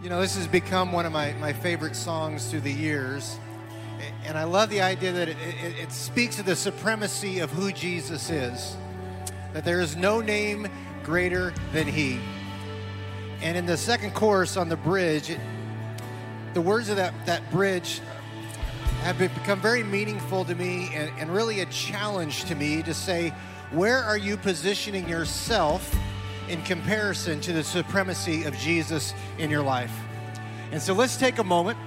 You know, this has become one of my favorite songs through the years. And I love the idea that it speaks to the supremacy of who Jesus is. That there is no name greater than He. And in the second chorus on the bridge, the words of that bridge have become very meaningful to me and really a challenge to me to say, where are you positioning yourself in comparison to the supremacy of Jesus in your life? And so let's take a moment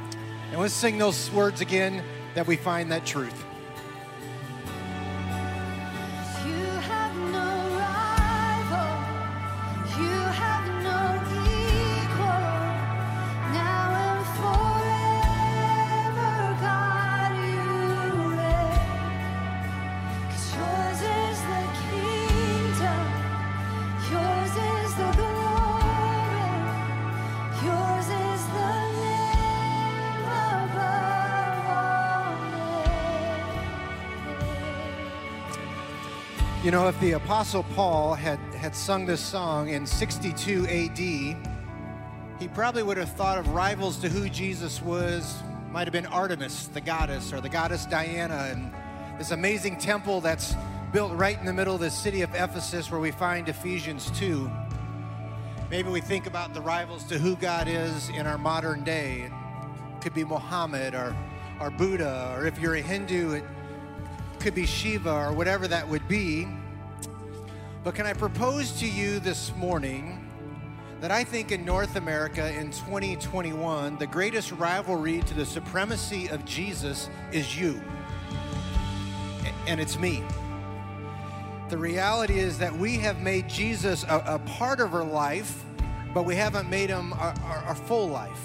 and let's sing those words again that we find that truth. You know, if the Apostle Paul had sung this song in 62 AD, he probably would have thought of rivals to who Jesus was. Might have been Artemis, the goddess, or the goddess Diana, and this amazing temple that's built right in the middle of the city of Ephesus where we find Ephesians 2. Maybe we think about the rivals to who God is in our modern day. It could be Mohammed or Buddha, or if you're a Hindu, it could be Shiva or whatever that would be. But can I propose to you this morning that I think in North America in 2021, the greatest rivalry to the supremacy of Jesus is you. And it's me. The reality is that we have made Jesus a part of our life, but we haven't made him our full life.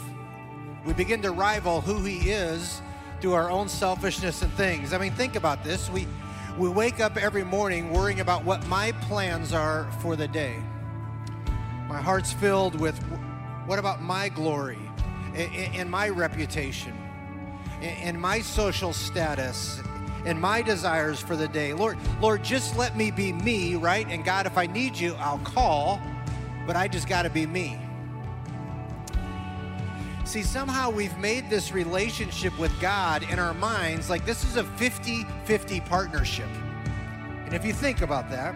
We begin to rival who he is through our own selfishness and things. I mean, think about this. We wake up every morning worrying about what my plans are for the day. My heart's filled with, what about my glory and my reputation and my social status and my desires for the day? Lord, just let me be me, right? And God, if I need you, I'll call, but I just got to be me. See, somehow we've made this relationship with God in our minds like this is a 50-50 partnership. And if you think about that,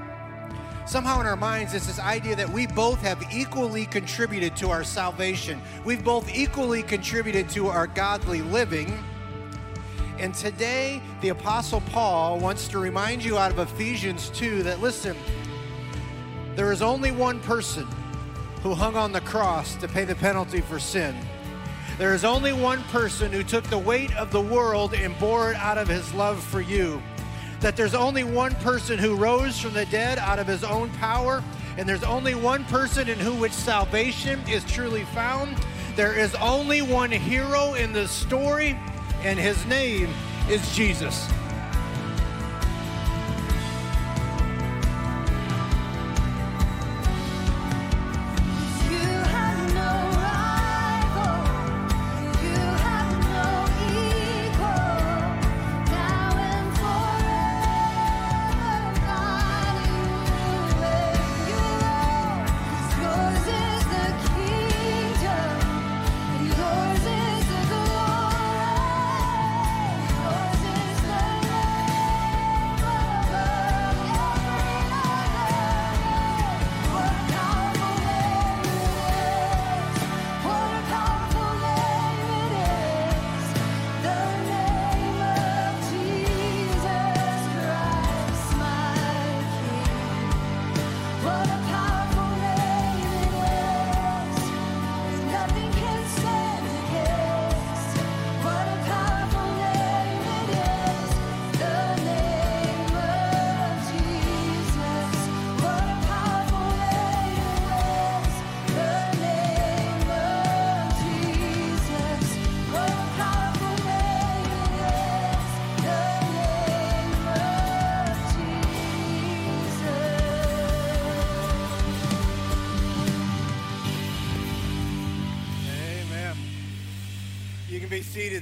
somehow in our minds it's this idea that we both have equally contributed to our salvation. We've both equally contributed to our godly living. And today, the Apostle Paul wants to remind you out of Ephesians 2 that, listen, there is only one person who hung on the cross to pay the penalty for sin. There is only one person who took the weight of the world and bore it out of his love for you. That there's only one person who rose from the dead out of his own power, and there's only one person in who which salvation is truly found. There is only one hero in this story, and his name is Jesus.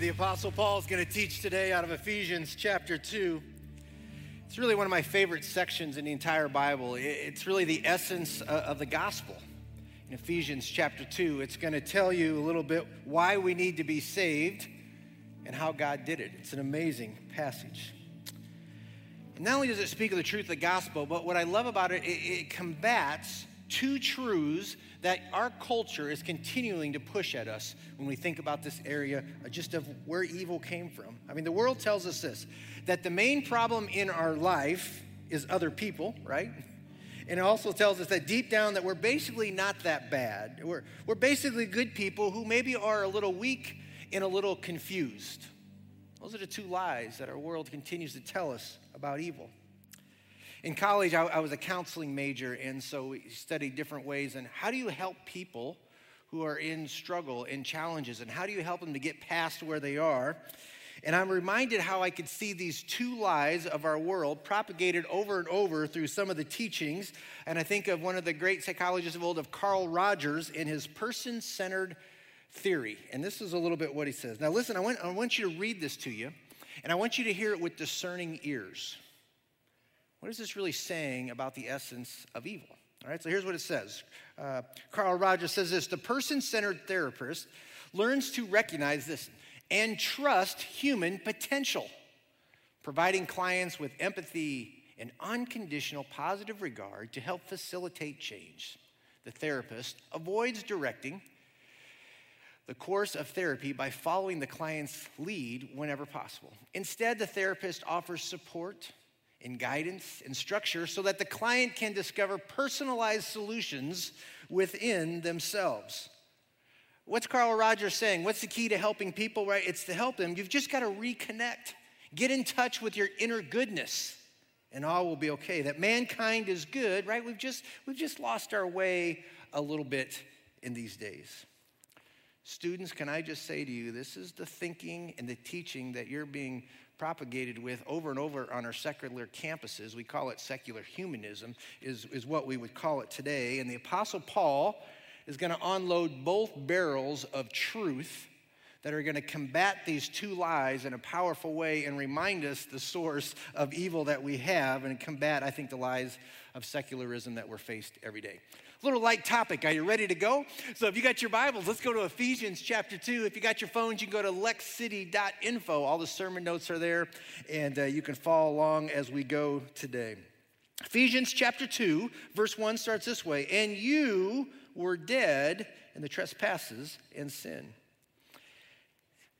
The Apostle Paul is going to teach today out of Ephesians chapter 2. It's really one of my favorite sections in the entire Bible. It's really the essence of the gospel. in Ephesians chapter 2. It's going to tell you a little bit why we need to be saved and how God did it. It's an amazing passage. And not only does it speak of the truth of the gospel, but what I love about it, it combats two truths that our culture is continuing to push at us when we think about this area just of where evil came from. I mean, the world tells us this, that the main problem in our life is other people, right? And it also tells us that deep down that we're basically not that bad. We're basically good people who maybe are a little weak and a little confused. Those are the two lies that our world continues to tell us about evil. In college, I was a counseling major, and so we studied different ways. And how do you help people who are in struggle and challenges? And how do you help them to get past where they are? And I'm reminded how I could see these two lies of our world propagated over and over through some of the teachings. And I think of one of the great psychologists of old, of Carl Rogers, in his person-centered theory. And this is a little bit what he says. Now listen, I want you to read this to you, and I want you to hear it with discerning ears. What is this really saying about the essence of evil? All right, so here's what it says. Carl Rogers says this: the person-centered therapist learns to recognize this and trust human potential, providing clients with empathy and unconditional positive regard to help facilitate change. The therapist avoids directing the course of therapy by following the client's lead whenever possible. Instead, the therapist offers support and guidance and structure so that the client can discover personalized solutions within themselves. What's Carl Rogers saying? What's the key to helping people, right? It's to help them. You've just got to reconnect. Get in touch with your inner goodness, and all will be okay. That mankind is good, right? We've just lost our way a little bit in these days. Students, can I just say to you, this is the thinking and the teaching that you're being propagated with over and over on our secular campuses. We call it secular humanism, is what we would call it today. And the Apostle Paul is going to unload both barrels of truth that are going to combat these two lies in a powerful way and remind us the source of evil that we have and combat, I think, the lies of secularism that we're faced every day. A little light topic. Are you ready to go? So if you got your Bibles, let's go to Ephesians chapter 2. If you got your phones, you can go to lexcity.info. All the sermon notes are there, and you can follow along as we go today. Ephesians chapter 2, verse 1 starts this way: and you were dead in the trespasses and sin.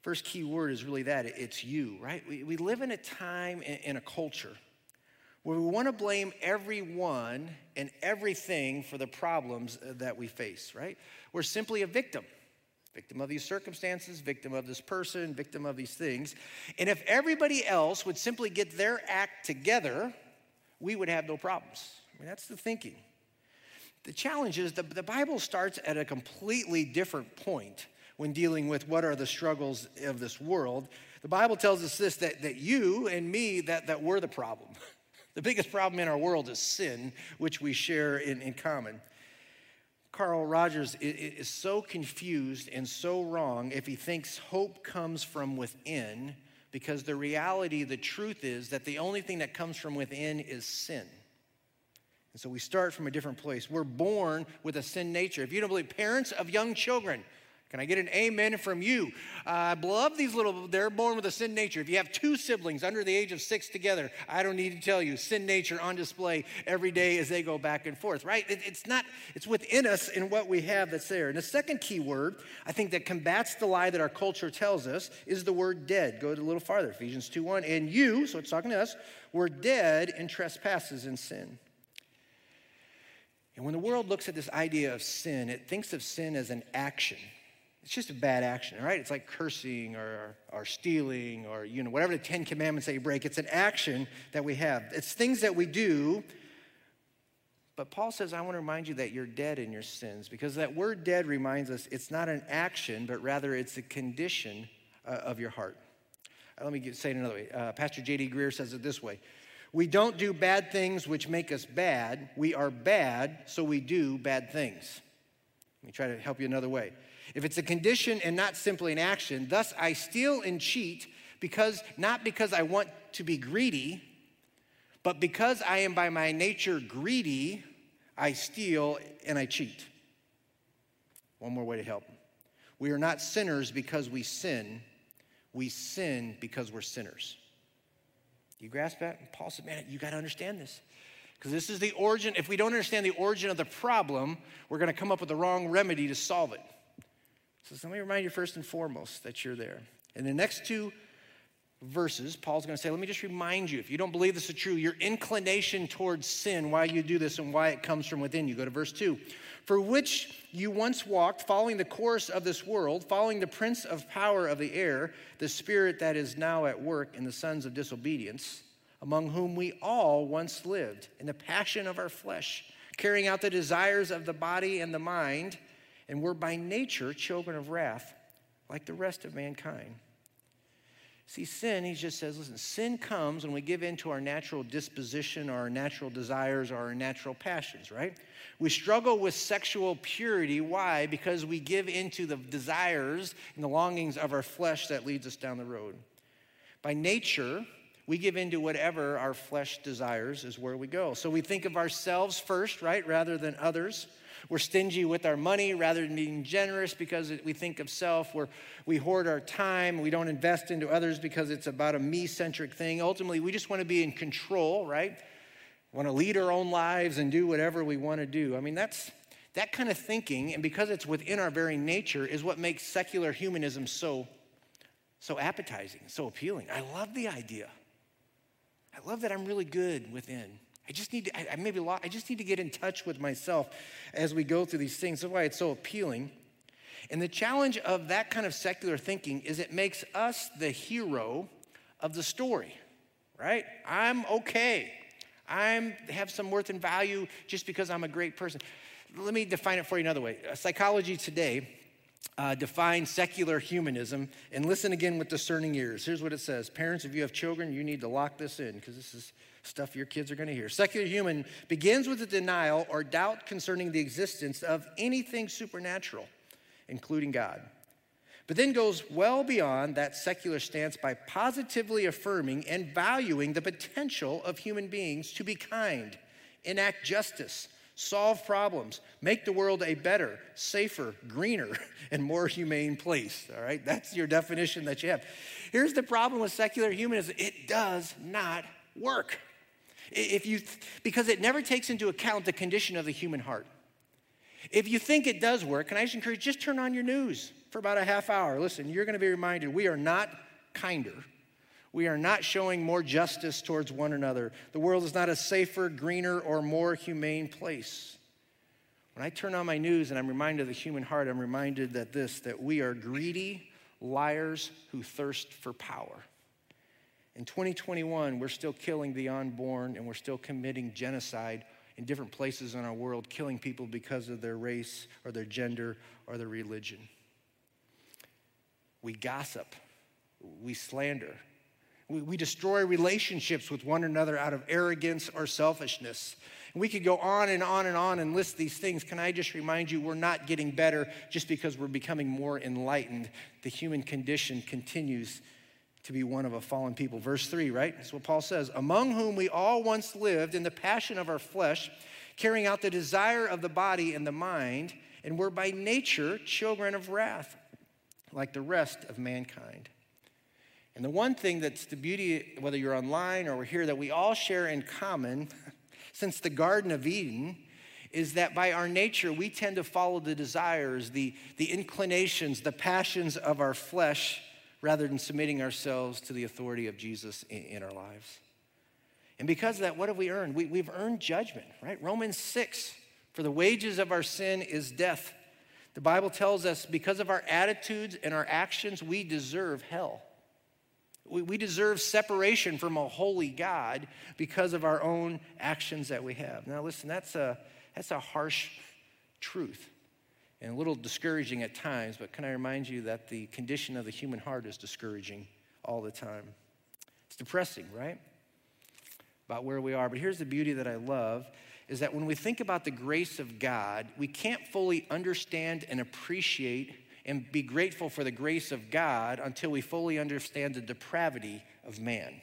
First key word is really that, it's you, right? We live in a time in a culture where we want to blame everyone and everything for the problems that we face, right? We're simply a victim. Victim of these circumstances, victim of this person, victim of these things. And if everybody else would simply get their act together, we would have no problems. I mean, that's the thinking. The challenge is the Bible starts at a completely different point when dealing with what are the struggles of this world. The Bible tells us this, that you and me, that we're the problem. The biggest problem in our world is sin, which we share in common. Carl Rogers is so confused and so wrong if he thinks hope comes from within, because the reality, the truth is that the only thing that comes from within is sin. And so we start from a different place. We're born with a sin nature. If you don't believe, parents of young children, can I get an amen from you? I love these little, they're born with a sin nature. If you have two siblings under the age of 6 together, I don't need to tell you, sin nature on display every day as they go back and forth, right? It's within us in what we have that's there. And the second key word, I think, that combats the lie that our culture tells us is the word dead. Go a little farther, Ephesians 2:1. And you, so it's talking to us, were dead in trespasses and sin. And when the world looks at this idea of sin, it thinks of sin as an action. It's just a bad action, right? It's like cursing or stealing or, you know, whatever the 10 commandments that you break. It's an action that we have. It's things that we do. But Paul says, I want to remind you that you're dead in your sins, because that word dead reminds us it's not an action, but rather it's a condition of your heart. Let me say it another way. Pastor J.D. Greer says it this way: we don't do bad things which make us bad. We are bad, so we do bad things. Let me try to help you another way. If it's a condition and not simply an action, thus I steal and cheat, because not because I want to be greedy, but because I am by my nature greedy, I steal and I cheat. One more way to help. We are not sinners because we sin. We sin because we're sinners. You grasp that? And Paul said, man, you got to understand this. Because this is the origin. If we don't understand the origin of the problem, we're going to come up with the wrong remedy to solve it. So let me remind you first and foremost that you're there. In the next two verses, Paul's going to say, let me just remind you, if you don't believe this is true, your inclination towards sin, why you do this and why it comes from within you. Go to verse 2. For which you once walked, following the course of this world, following the prince of power of the air, the spirit that is now at work in the sons of disobedience, among whom we all once lived, in the passion of our flesh, carrying out the desires of the body and the mind, and were by nature children of wrath, like the rest of mankind. See, sin, he just says, listen, sin comes when we give in to our natural disposition, our natural desires, our natural passions, right? We struggle with sexual purity. Why? Because we give into the desires and the longings of our flesh that leads us down the road. By nature, we give into whatever our flesh desires is where we go. So we think of ourselves first, right, rather than others. We're stingy with our money rather than being generous because we think of self. We hoard our time. We don't invest into others because it's about a me-centric thing. Ultimately, we just want to be in control, right? We want to lead our own lives and do whatever we want to do. I mean, that's that kind of thinking, and because it's within our very nature, is what makes secular humanism so appetizing, so appealing. I love the idea. I love that I'm really good within. I just need to, I just need to get in touch with myself as we go through these things. That's why it's so appealing. And the challenge of that kind of secular thinking is it makes us the hero of the story, right? I'm okay. I have some worth and value just because I'm a great person. Let me define it for you another way. Psychology Today defines secular humanism, and listen again with discerning ears. Here's what it says. Parents, if you have children, you need to lock this in because this is stuff your kids are going to hear. Secular human begins with a denial or doubt concerning the existence of anything supernatural, including God, but then goes well beyond that secular stance by positively affirming and valuing the potential of human beings to be kind, enact justice, solve problems, make the world a better, safer, greener, and more humane place, all right? That's your definition that you have. Here's the problem with secular humanism. It does not work. Because it never takes into account the condition of the human heart. If you think it does work, and I just encourage you, just turn on your news for about a half hour. Listen, you're going to be reminded we are not kinder. We are not showing more justice towards one another. The world is not a safer, greener, or more humane place. When I turn on my news and I'm reminded of the human heart, I'm reminded that we are greedy liars who thirst for power. In 2021, we're still killing the unborn and we're still committing genocide in different places in our world, killing people because of their race or their gender or their religion. We gossip. We slander. We destroy relationships with one another out of arrogance or selfishness. And we could go on and on and on and list these things. Can I just remind you, we're not getting better just because we're becoming more enlightened. The human condition continues to be one of a fallen people. Verse 3, right? That's what Paul says. Among whom we all once lived in the passion of our flesh, carrying out the desire of the body and the mind, and were by nature children of wrath, like the rest of mankind. And the one thing that's the beauty, whether you're online or we're here, that we all share in common since the Garden of Eden is that by our nature, we tend to follow the desires, the inclinations, the passions of our flesh rather than submitting ourselves to the authority of Jesus in our lives. And because of that, what have we earned? We've earned judgment, right? Romans 6, for the wages of our sin is death. The Bible tells us because of our attitudes and our actions, we deserve hell. We deserve separation from a holy God because of our own actions that we have. Now, listen, that's a harsh truth and a little discouraging at times, but can I remind you that the condition of the human heart is discouraging all the time? It's depressing, right? About where we are. But here's the beauty that I love is that when we think about the grace of God, we can't fully understand and appreciate and be grateful for the grace of God until we fully understand the depravity of man.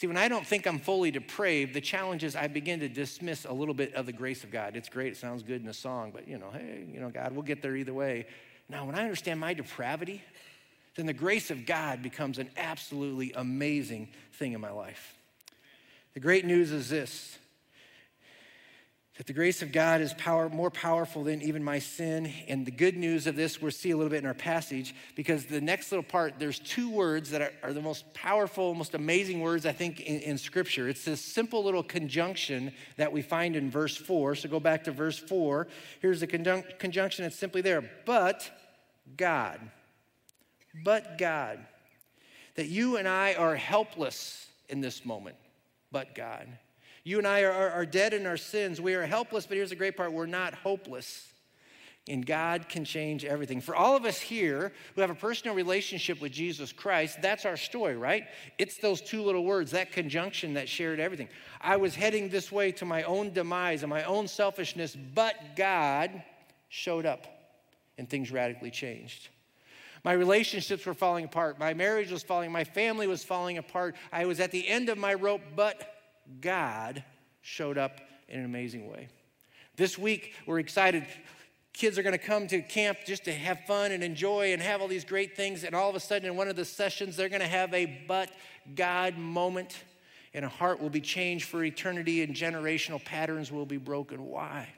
See, when I don't think I'm fully depraved, the challenge is I begin to dismiss a little bit of the grace of God. It's great, it sounds good in a song, but hey, God, we'll get there either way. Now, when I understand my depravity, then the grace of God becomes an absolutely amazing thing in my life. The great news is this, that the grace of God is more powerful than even my sin. And the good news of this, we'll see a little bit in our passage, because the next little part, there's two words that are the most powerful, most amazing words, I think, in Scripture. It's this simple little conjunction that we find in verse 4. So go back to verse 4. Here's the conjunction. It's simply there. But God, that you and I are helpless in this moment, but God. You and I are dead in our sins. We are helpless, but here's the great part. We're not hopeless. And God can change everything. For all of us here who have a personal relationship with Jesus Christ, that's our story, right? It's those two little words, that conjunction that shared everything. I was heading this way to my own demise and my own selfishness, but God showed up and things radically changed. My relationships were falling apart. My marriage was falling. My family was falling apart. I was at the end of my rope, but God showed up in an amazing way. This week, we're excited. Kids are going to come to camp just to have fun and enjoy and have all these great things. And all of a sudden, in one of the sessions, they're going to have a but God moment. And a heart will be changed for eternity and generational patterns will be broken. Why?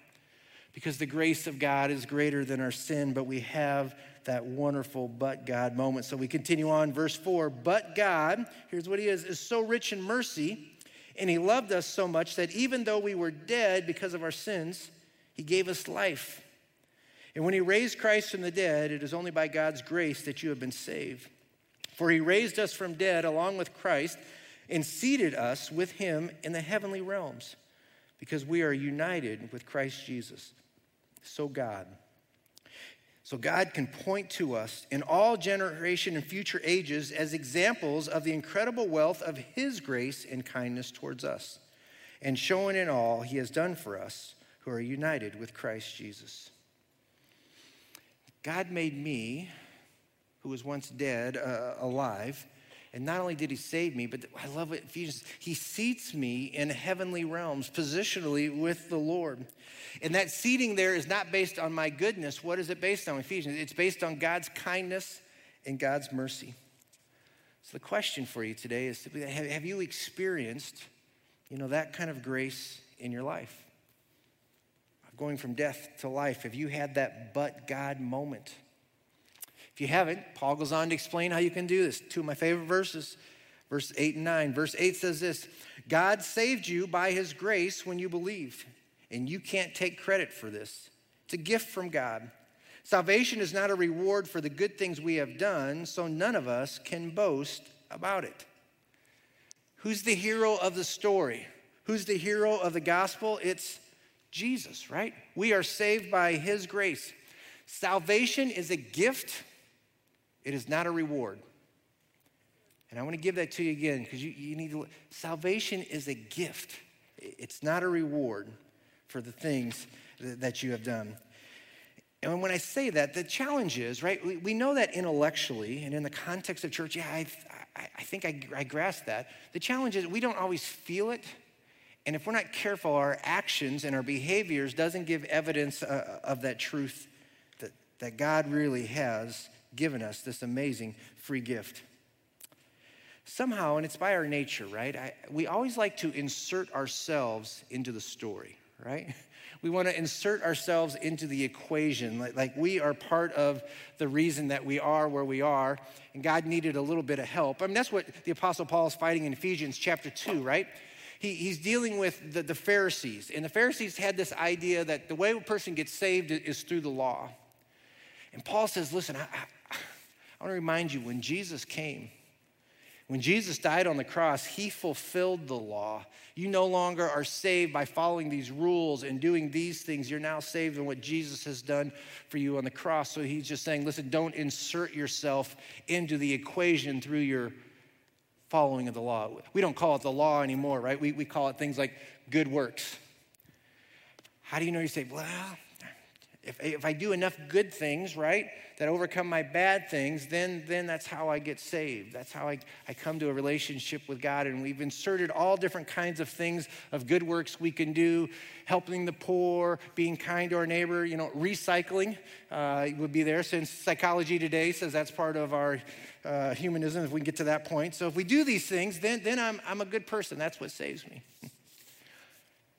Because the grace of God is greater than our sin, but we have that wonderful but God moment. So we continue on, verse 4. But God, here's what he is so rich in mercy. And he loved us so much that even though we were dead because of our sins, he gave us life. And when he raised Christ from the dead, it is only by God's grace that you have been saved. For he raised us from dead along with Christ and seated us with him in the heavenly realms because we are united with Christ Jesus. So God can point to us in all generation and future ages as examples of the incredible wealth of his grace and kindness towards us, and showing in all he has done for us who are united with Christ Jesus. God made me, who was once dead, alive, and not only did he save me, but I love what Ephesians, he seats me in heavenly realms, positionally with the Lord. And that seating there is not based on my goodness. What is it based on, Ephesians? It's based on God's kindness and God's mercy. So the question for you today is, have you experienced, that kind of grace in your life? Going from death to life, have you had that but God moment? If you haven't, Paul goes on to explain how you can do this. Two of my favorite verses, verse 8 and 9. Verse 8 says this, God saved you by his grace when you believed, and you can't take credit for this. It's a gift from God. Salvation is not a reward for the good things we have done, so none of us can boast about it. Who's the hero of the story? Who's the hero of the gospel? It's Jesus, right? We are saved by his grace. Salvation is a gift. It is not a reward. And I want to give that to you again because you need to look. Salvation is a gift. It's not a reward for the things that you have done. And when I say that, the challenge is, right, we know that intellectually and in the context of church, I think I grasp that. The challenge is we don't always feel it. And if we're not careful, our actions and our behaviors doesn't give evidence of that truth that God really has given us this amazing free gift. Somehow, and it's by our nature, right? We always like to insert ourselves into the story, right? We want to insert ourselves into the equation, like we are part of the reason that we are where we are, and God needed a little bit of help. I mean, that's what the Apostle Paul is fighting in Ephesians chapter 2, right? He's dealing with the Pharisees, and the Pharisees had this idea that the way a person gets saved is through the law. And Paul says, listen, I want to remind you, when Jesus came, when Jesus died on the cross, he fulfilled the law. You no longer are saved by following these rules and doing these things. You're now saved in what Jesus has done for you on the cross. So he's just saying, listen, don't insert yourself into the equation through your following of the law. We don't call it the law anymore, right? We call it things like good works. How do you know you're saved? Well, If I do enough good things, right, that overcome my bad things, then that's how I get saved. That's how I come to a relationship with God. And we've inserted all different kinds of things of good works we can do, helping the poor, being kind to our neighbor, you know, recycling would be there, since Psychology Today says that's part of our humanism, if we can get to that point. So if we do these things, then I'm a good person. That's what saves me.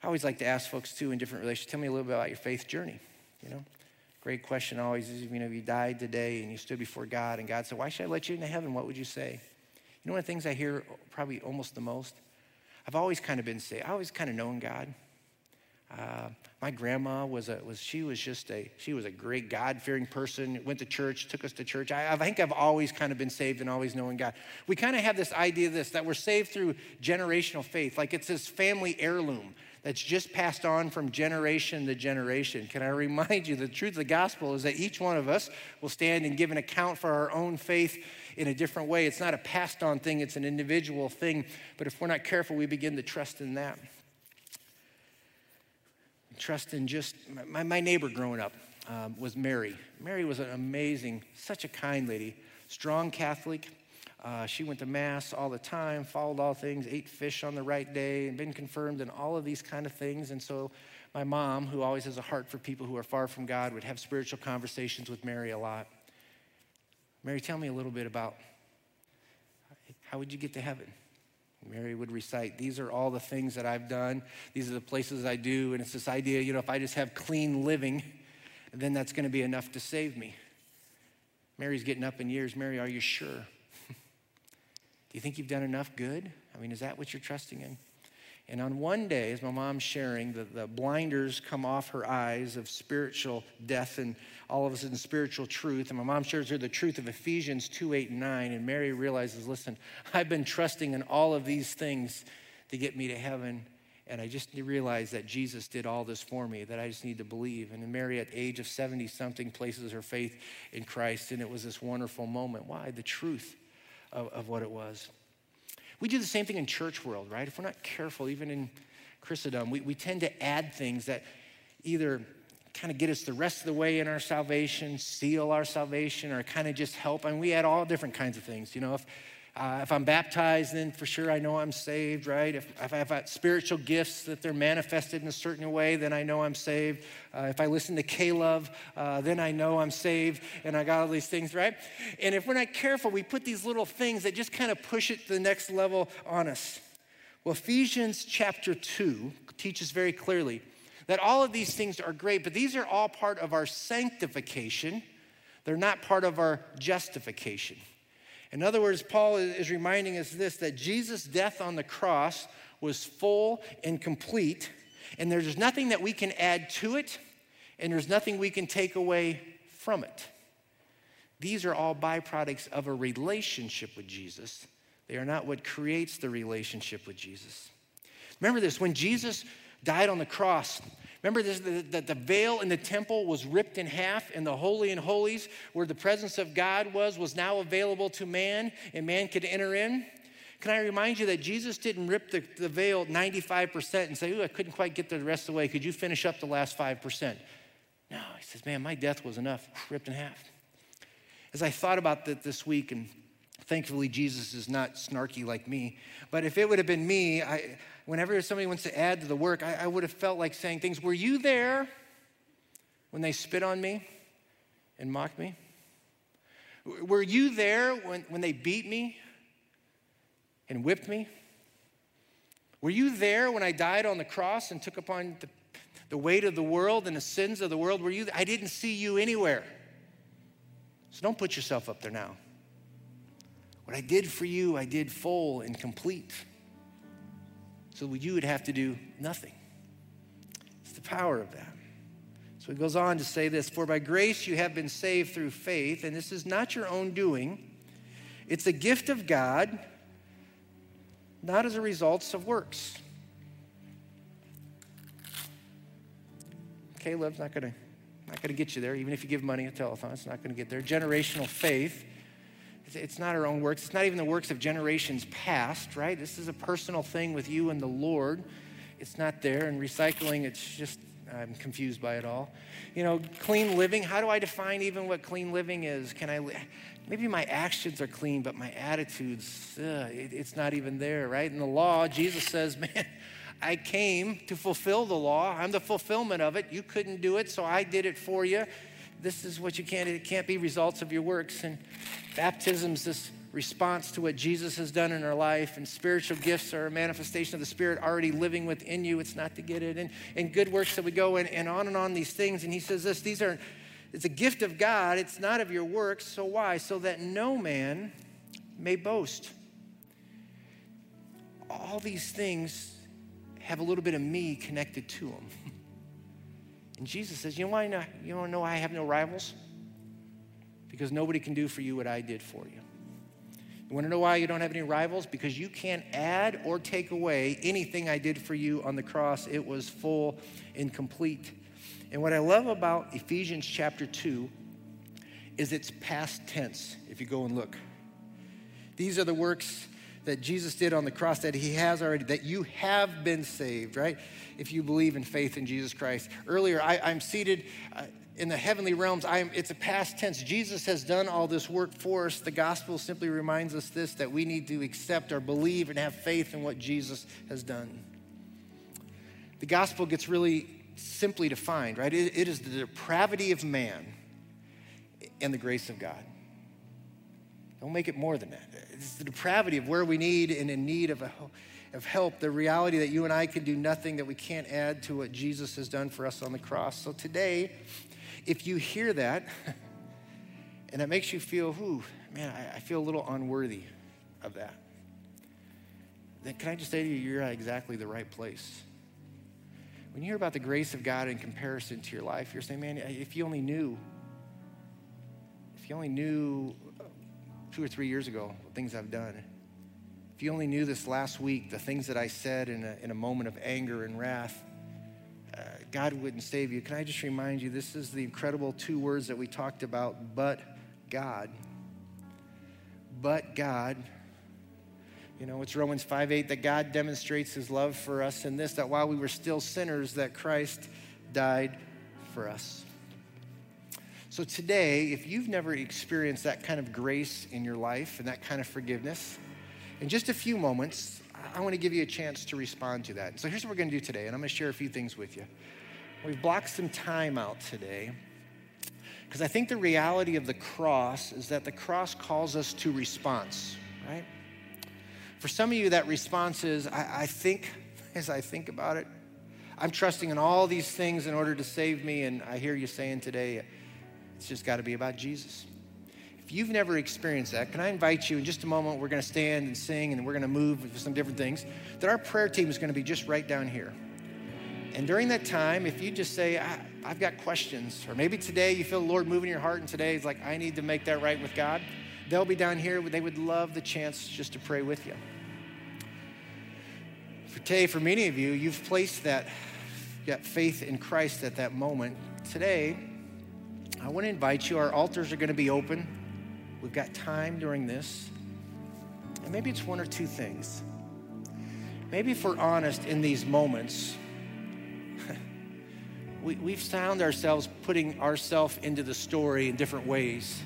I always like to ask folks, too, in different relationships, tell me a little bit about your faith journey. You know, great question always is, you know, if you died today and you stood before God and God said, why should I let you into heaven? What would you say? You know, one of the things I hear probably almost the most, I've always kind of been saved. I always kind of known God. My grandma was a great God-fearing person, went to church, took us to church. I think I've always kind of been saved and always knowing God. We kind of have this idea that we're saved through generational faith. Like it's this family heirloom that's just passed on from generation to generation. Can I remind you, the truth of the gospel is that each one of us will stand and give an account for our own faith in a different way. It's not a passed on thing, it's an individual thing. But if we're not careful, we begin to trust in that. Trust in just, my neighbor growing up was Mary. Mary was an amazing, such a kind lady, strong Catholic. She went to mass all the time, followed all things, ate fish on the right day, and been confirmed and all of these kind of things. And so my mom, who always has a heart for people who are far from God, would have spiritual conversations with Mary a lot. Mary, tell me a little bit about how would you get to heaven? Mary would recite, these are all the things that I've done. These are the places I do. And it's this idea, you know, if I just have clean living, then that's going to be enough to save me. Mary's getting up in years. Mary, are you sure? Do you think you've done enough good? I mean, is that what you're trusting in? And on one day, as my mom's sharing, the blinders come off her eyes of spiritual death and all of a sudden spiritual truth. And my mom shares her the truth of Ephesians 2:8-9. And Mary realizes, listen, I've been trusting in all of these things to get me to heaven. And I just realized that Jesus did all this for me, that I just need to believe. And Mary, at the age of 70-something, places her faith in Christ. And it was this wonderful moment. Why? The truth of what it was. We do the same thing in church world, right? If we're not careful, even in Christendom, we tend to add things that either kind of get us the rest of the way in our salvation, seal our salvation, or kind of just help. I mean, we add all different kinds of things. You know, if I'm baptized, then for sure I know I'm saved, right? If I have spiritual gifts that they're manifested in a certain way, then I know I'm saved. If I listen to K-Love, then I know I'm saved, and I got all these things, right? And if we're not careful, we put these little things that just kind of push it to the next level on us. Well, Ephesians chapter 2 teaches very clearly that all of these things are great, but these are all part of our sanctification. They're not part of our justification. In other words, Paul is reminding us this, that Jesus' death on the cross was full and complete, and there's nothing that we can add to it, and there's nothing we can take away from it. These are all byproducts of a relationship with Jesus. They are not what creates the relationship with Jesus. Remember this, when Jesus died on the cross, remember this, that the veil in the temple was ripped in half, and the Holy and Holies, where the presence of God was now available to man, and man could enter in. Can I remind you that Jesus didn't rip the veil 95% and say, ooh, I couldn't quite get the rest of the way. Could you finish up the last 5%? No, he says, man, my death was enough, ripped in half. As I thought about that this week, and thankfully Jesus is not snarky like me, but if it would have been me, whenever somebody wants to add to the work, I would have felt like saying things, were you there when they spit on me and mocked me? Were you there when they beat me and whipped me? Were you there when I died on the cross and took upon the weight of the world and the sins of the world? I didn't see you anywhere. So don't put yourself up there now. What I did for you, I did full and complete. So you would have to do nothing. It's the power of that. So he goes on to say this, for by grace you have been saved through faith, and this is not your own doing. It's a gift of God, not as a result of works. Caleb's not gonna get you there, even if you give money at Telethon, it's not gonna get there. Generational faith. It's not our own works. It's not even the works of generations past, right? This is a personal thing with you and the Lord. It's not there. And recycling, it's just I'm confused by it all. You know, clean living, how do I define even what clean living is? Can I, maybe my actions are clean, but my attitudes, it's not even there, right? In the law, Jesus says, man, I came to fulfill the law. I'm the fulfillment of it. You couldn't do it, so I did it for you. This is what you can't, it can't be results of your works. And baptism's this response to what Jesus has done in our life, and spiritual gifts are a manifestation of the Spirit already living within you. It's not to get it. And good works that we go in, and on these things. And he says this, these are, it's a gift of God. It's not of your works. So why? So that no man may boast. All these things have a little bit of me connected to them. And Jesus says, you know why not? You don't know I have no rivals? Because nobody can do for you what I did for you. You want to know why you don't have any rivals? Because you can't add or take away anything I did for you on the cross. It was full and complete. And what I love about Ephesians chapter 2 is it's past tense, if you go and look. These are the works that Jesus did on the cross that he has already, that you have been saved, right? If you believe in faith in Jesus Christ. Earlier, I'm seated in the heavenly realms. It's a past tense. Jesus has done all this work for us. The gospel simply reminds us this, that we need to accept or believe and have faith in what Jesus has done. The gospel gets really simply defined, right? It is the depravity of man and the grace of God. Don't make it more than that. It's the depravity of where we need and in need of help, the reality that you and I can do nothing, that we can't add to what Jesus has done for us on the cross. So today, if you hear that, and it makes you feel, ooh, man, I feel a little unworthy of that, then can I just say to you, you're at exactly the right place. When you hear about the grace of God in comparison to your life, you're saying, man, if you only knew 2 or 3 years ago, the things I've done. If you only knew this last week, the things that I said in a moment of anger and wrath, God wouldn't save you. Can I just remind you, this is the incredible 2 words that we talked about, but God. But God. You know, it's Romans 5:8 that God demonstrates his love for us in this, that while we were still sinners, that Christ died for us. So today, if you've never experienced that kind of grace in your life and that kind of forgiveness, in just a few moments, I want to give you a chance to respond to that. So here's what we're going to do today, and I'm going to share a few things with you. We've blocked some time out today because I think the reality of the cross is that the cross calls us to response, right? For some of you, that response is, I think about it, I'm trusting in all these things in order to save me, and I hear you saying today, it's just got to be about Jesus. If you've never experienced that, can I invite you in just a moment, we're going to stand and sing and we're going to move with some different things, that our prayer team is going to be just right down here. And during that time, if you just say, I've got questions, or maybe today you feel the Lord moving in your heart and today it's like, I need to make that right with God, they'll be down here. They would love the chance just to pray with you. For today, for many of you, you've placed that faith in Christ at that moment. Today, I want to invite you. Our altars are going to be open. We've got time during this. And maybe it's 1 or 2 things. Maybe if we're honest in these moments, we've found ourselves putting ourselves into the story in different ways.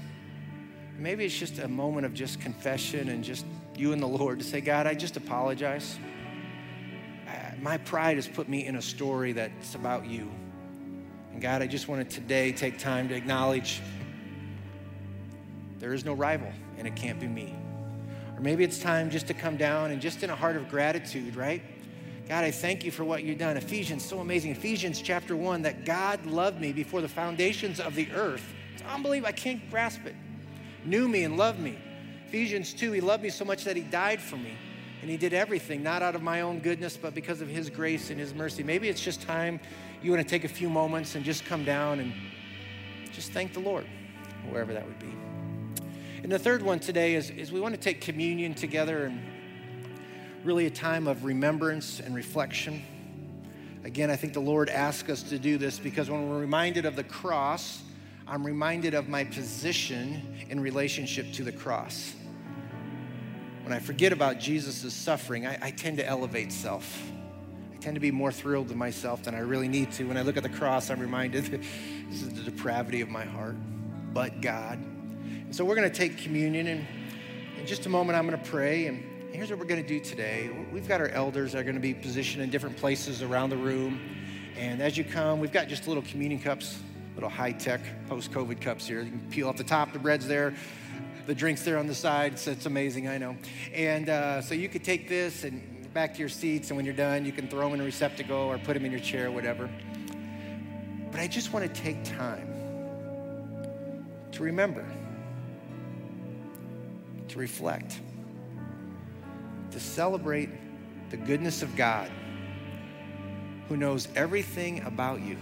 Maybe it's just a moment of just confession and just you and the Lord to say, God, I just apologize. My pride has put me in a story that's about you. And God, I just want to today take time to acknowledge there is no rival and it can't be me. Or maybe it's time just to come down and just in a heart of gratitude, right? God, I thank you for what you've done. Ephesians, so amazing. Ephesians chapter 1, that God loved me before the foundations of the earth. It's unbelievable. I can't grasp it. Knew me and loved me. Ephesians 2, he loved me so much that he died for me. And he did everything, not out of my own goodness, but because of his grace and his mercy. Maybe it's just time you want to take a few moments and just come down and just thank the Lord, wherever that would be. And the third one today is we want to take communion together and really a time of remembrance and reflection. Again, I think the Lord asks us to do this because when we're reminded of the cross, I'm reminded of my position in relationship to the cross. When I forget about Jesus' suffering, I tend to elevate self. I tend to be more thrilled with myself than I really need to. When I look at the cross, I'm reminded that this is the depravity of my heart, but God. And so we're going to take communion, and in just a moment, I'm going to pray. And here's what we're going to do today. We've got our elders that are going to be positioned in different places around the room. And as you come, we've got just little communion cups, little high-tech post-COVID cups here. You can peel off the top, the bread's there, the drink's there on the side. So it's amazing, I know. And so you could take this and back to your seats, and when you're done, you can throw them in a receptacle or put them in your chair, whatever. But I just want to take time to remember, to reflect, to celebrate the goodness of God, who knows everything about you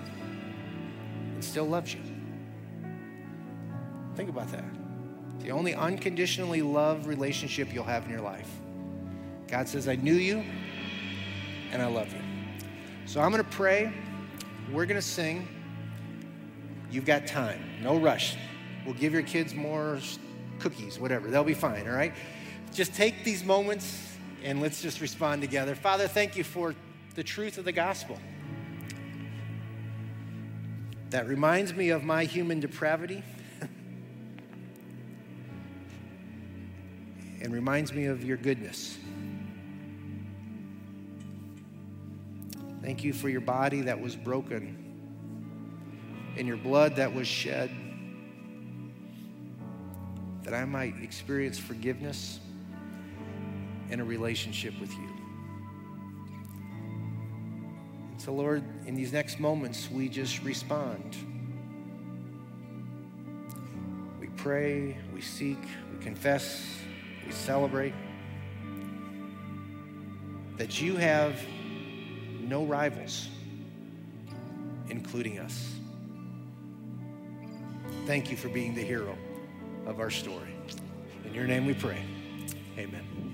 and still loves you. Think about that. It's the only unconditionally loved relationship you'll have in your life. God says, I knew you and I love you. So I'm gonna pray, we're gonna sing. You've got time, no rush. We'll give your kids more cookies, whatever, they'll be fine, all right? Just take these moments and let's just respond together. Father, thank you for the truth of the gospel. That reminds me of my human depravity and reminds me of your goodness. Thank you for your body that was broken and your blood that was shed, that I might experience forgiveness and a relationship with you. So Lord, in these next moments, we just respond. We pray, we seek, we confess, we celebrate that you have no rivals, including us. Thank you for being the hero of our story. In your name we pray, amen.